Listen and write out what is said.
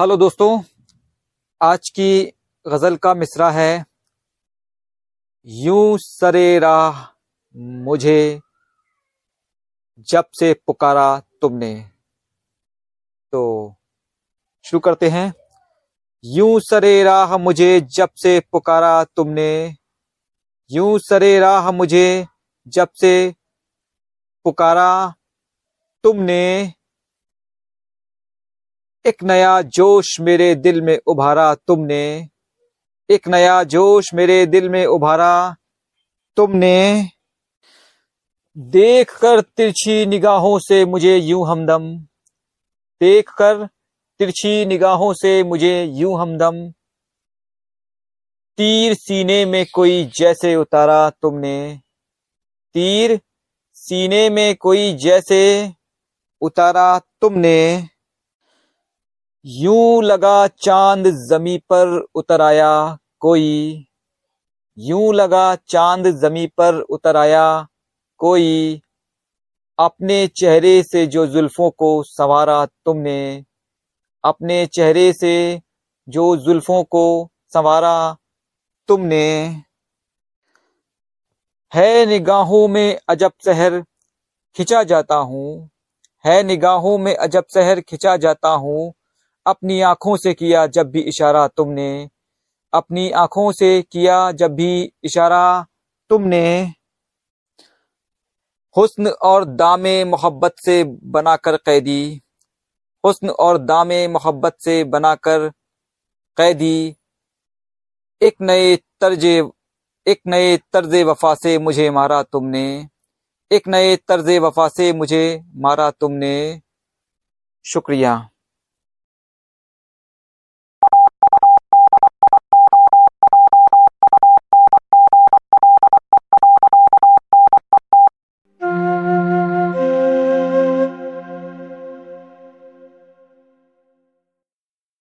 Hello दोस्तों, आज की गजल का मिसरा है। यूं सरे राह मुझे जब से पुकारा तुमने। तो शुरू करते हैं। यूं सरे राह मुझे जब से पुकारा तुमने, यूं सरे राह मुझे जब से पुकारा तुमने, एक नया जोश मेरे दिल में उभारा तुमने, एक नया जोश मेरे दिल में उभारा तुमने। देखकर तिरछी निगाहों से मुझे यूं हमदम, देखकर तिरछी निगाहों से मुझे यूं हमदम, तीर सीने में कोई जैसे उतारा तुमने, तीर सीने में कोई जैसे उतारा तुमने। यूं लगा चांद जमी पर उतर आया कोई, यूं लगा चांद जमी पर उतर आया कोई, अपने चेहरे से जो जुल्फों को संवारा तुमने, अपने चेहरे से जो जुल्फों को संवारा तुमने। है निगाहों में अजब सहर खिंचा जाता हूँ, है निगाहों में अजब सहर खिंचा जाता हूँ, अपनी आंखों से किया जब भी इशारा तुमने, अपनी आंखों से किया जब भी इशारा तुमने। हुस्न और दामे मोहब्बत से बनाकर कैदी, हुस्न और दामे मोहब्बत से बनाकर कैदी, एक नए तर्ज वफा से मुझे मारा तुमने, एक नए तर्ज वफा से मुझे मारा तुमने। शुक्रिया।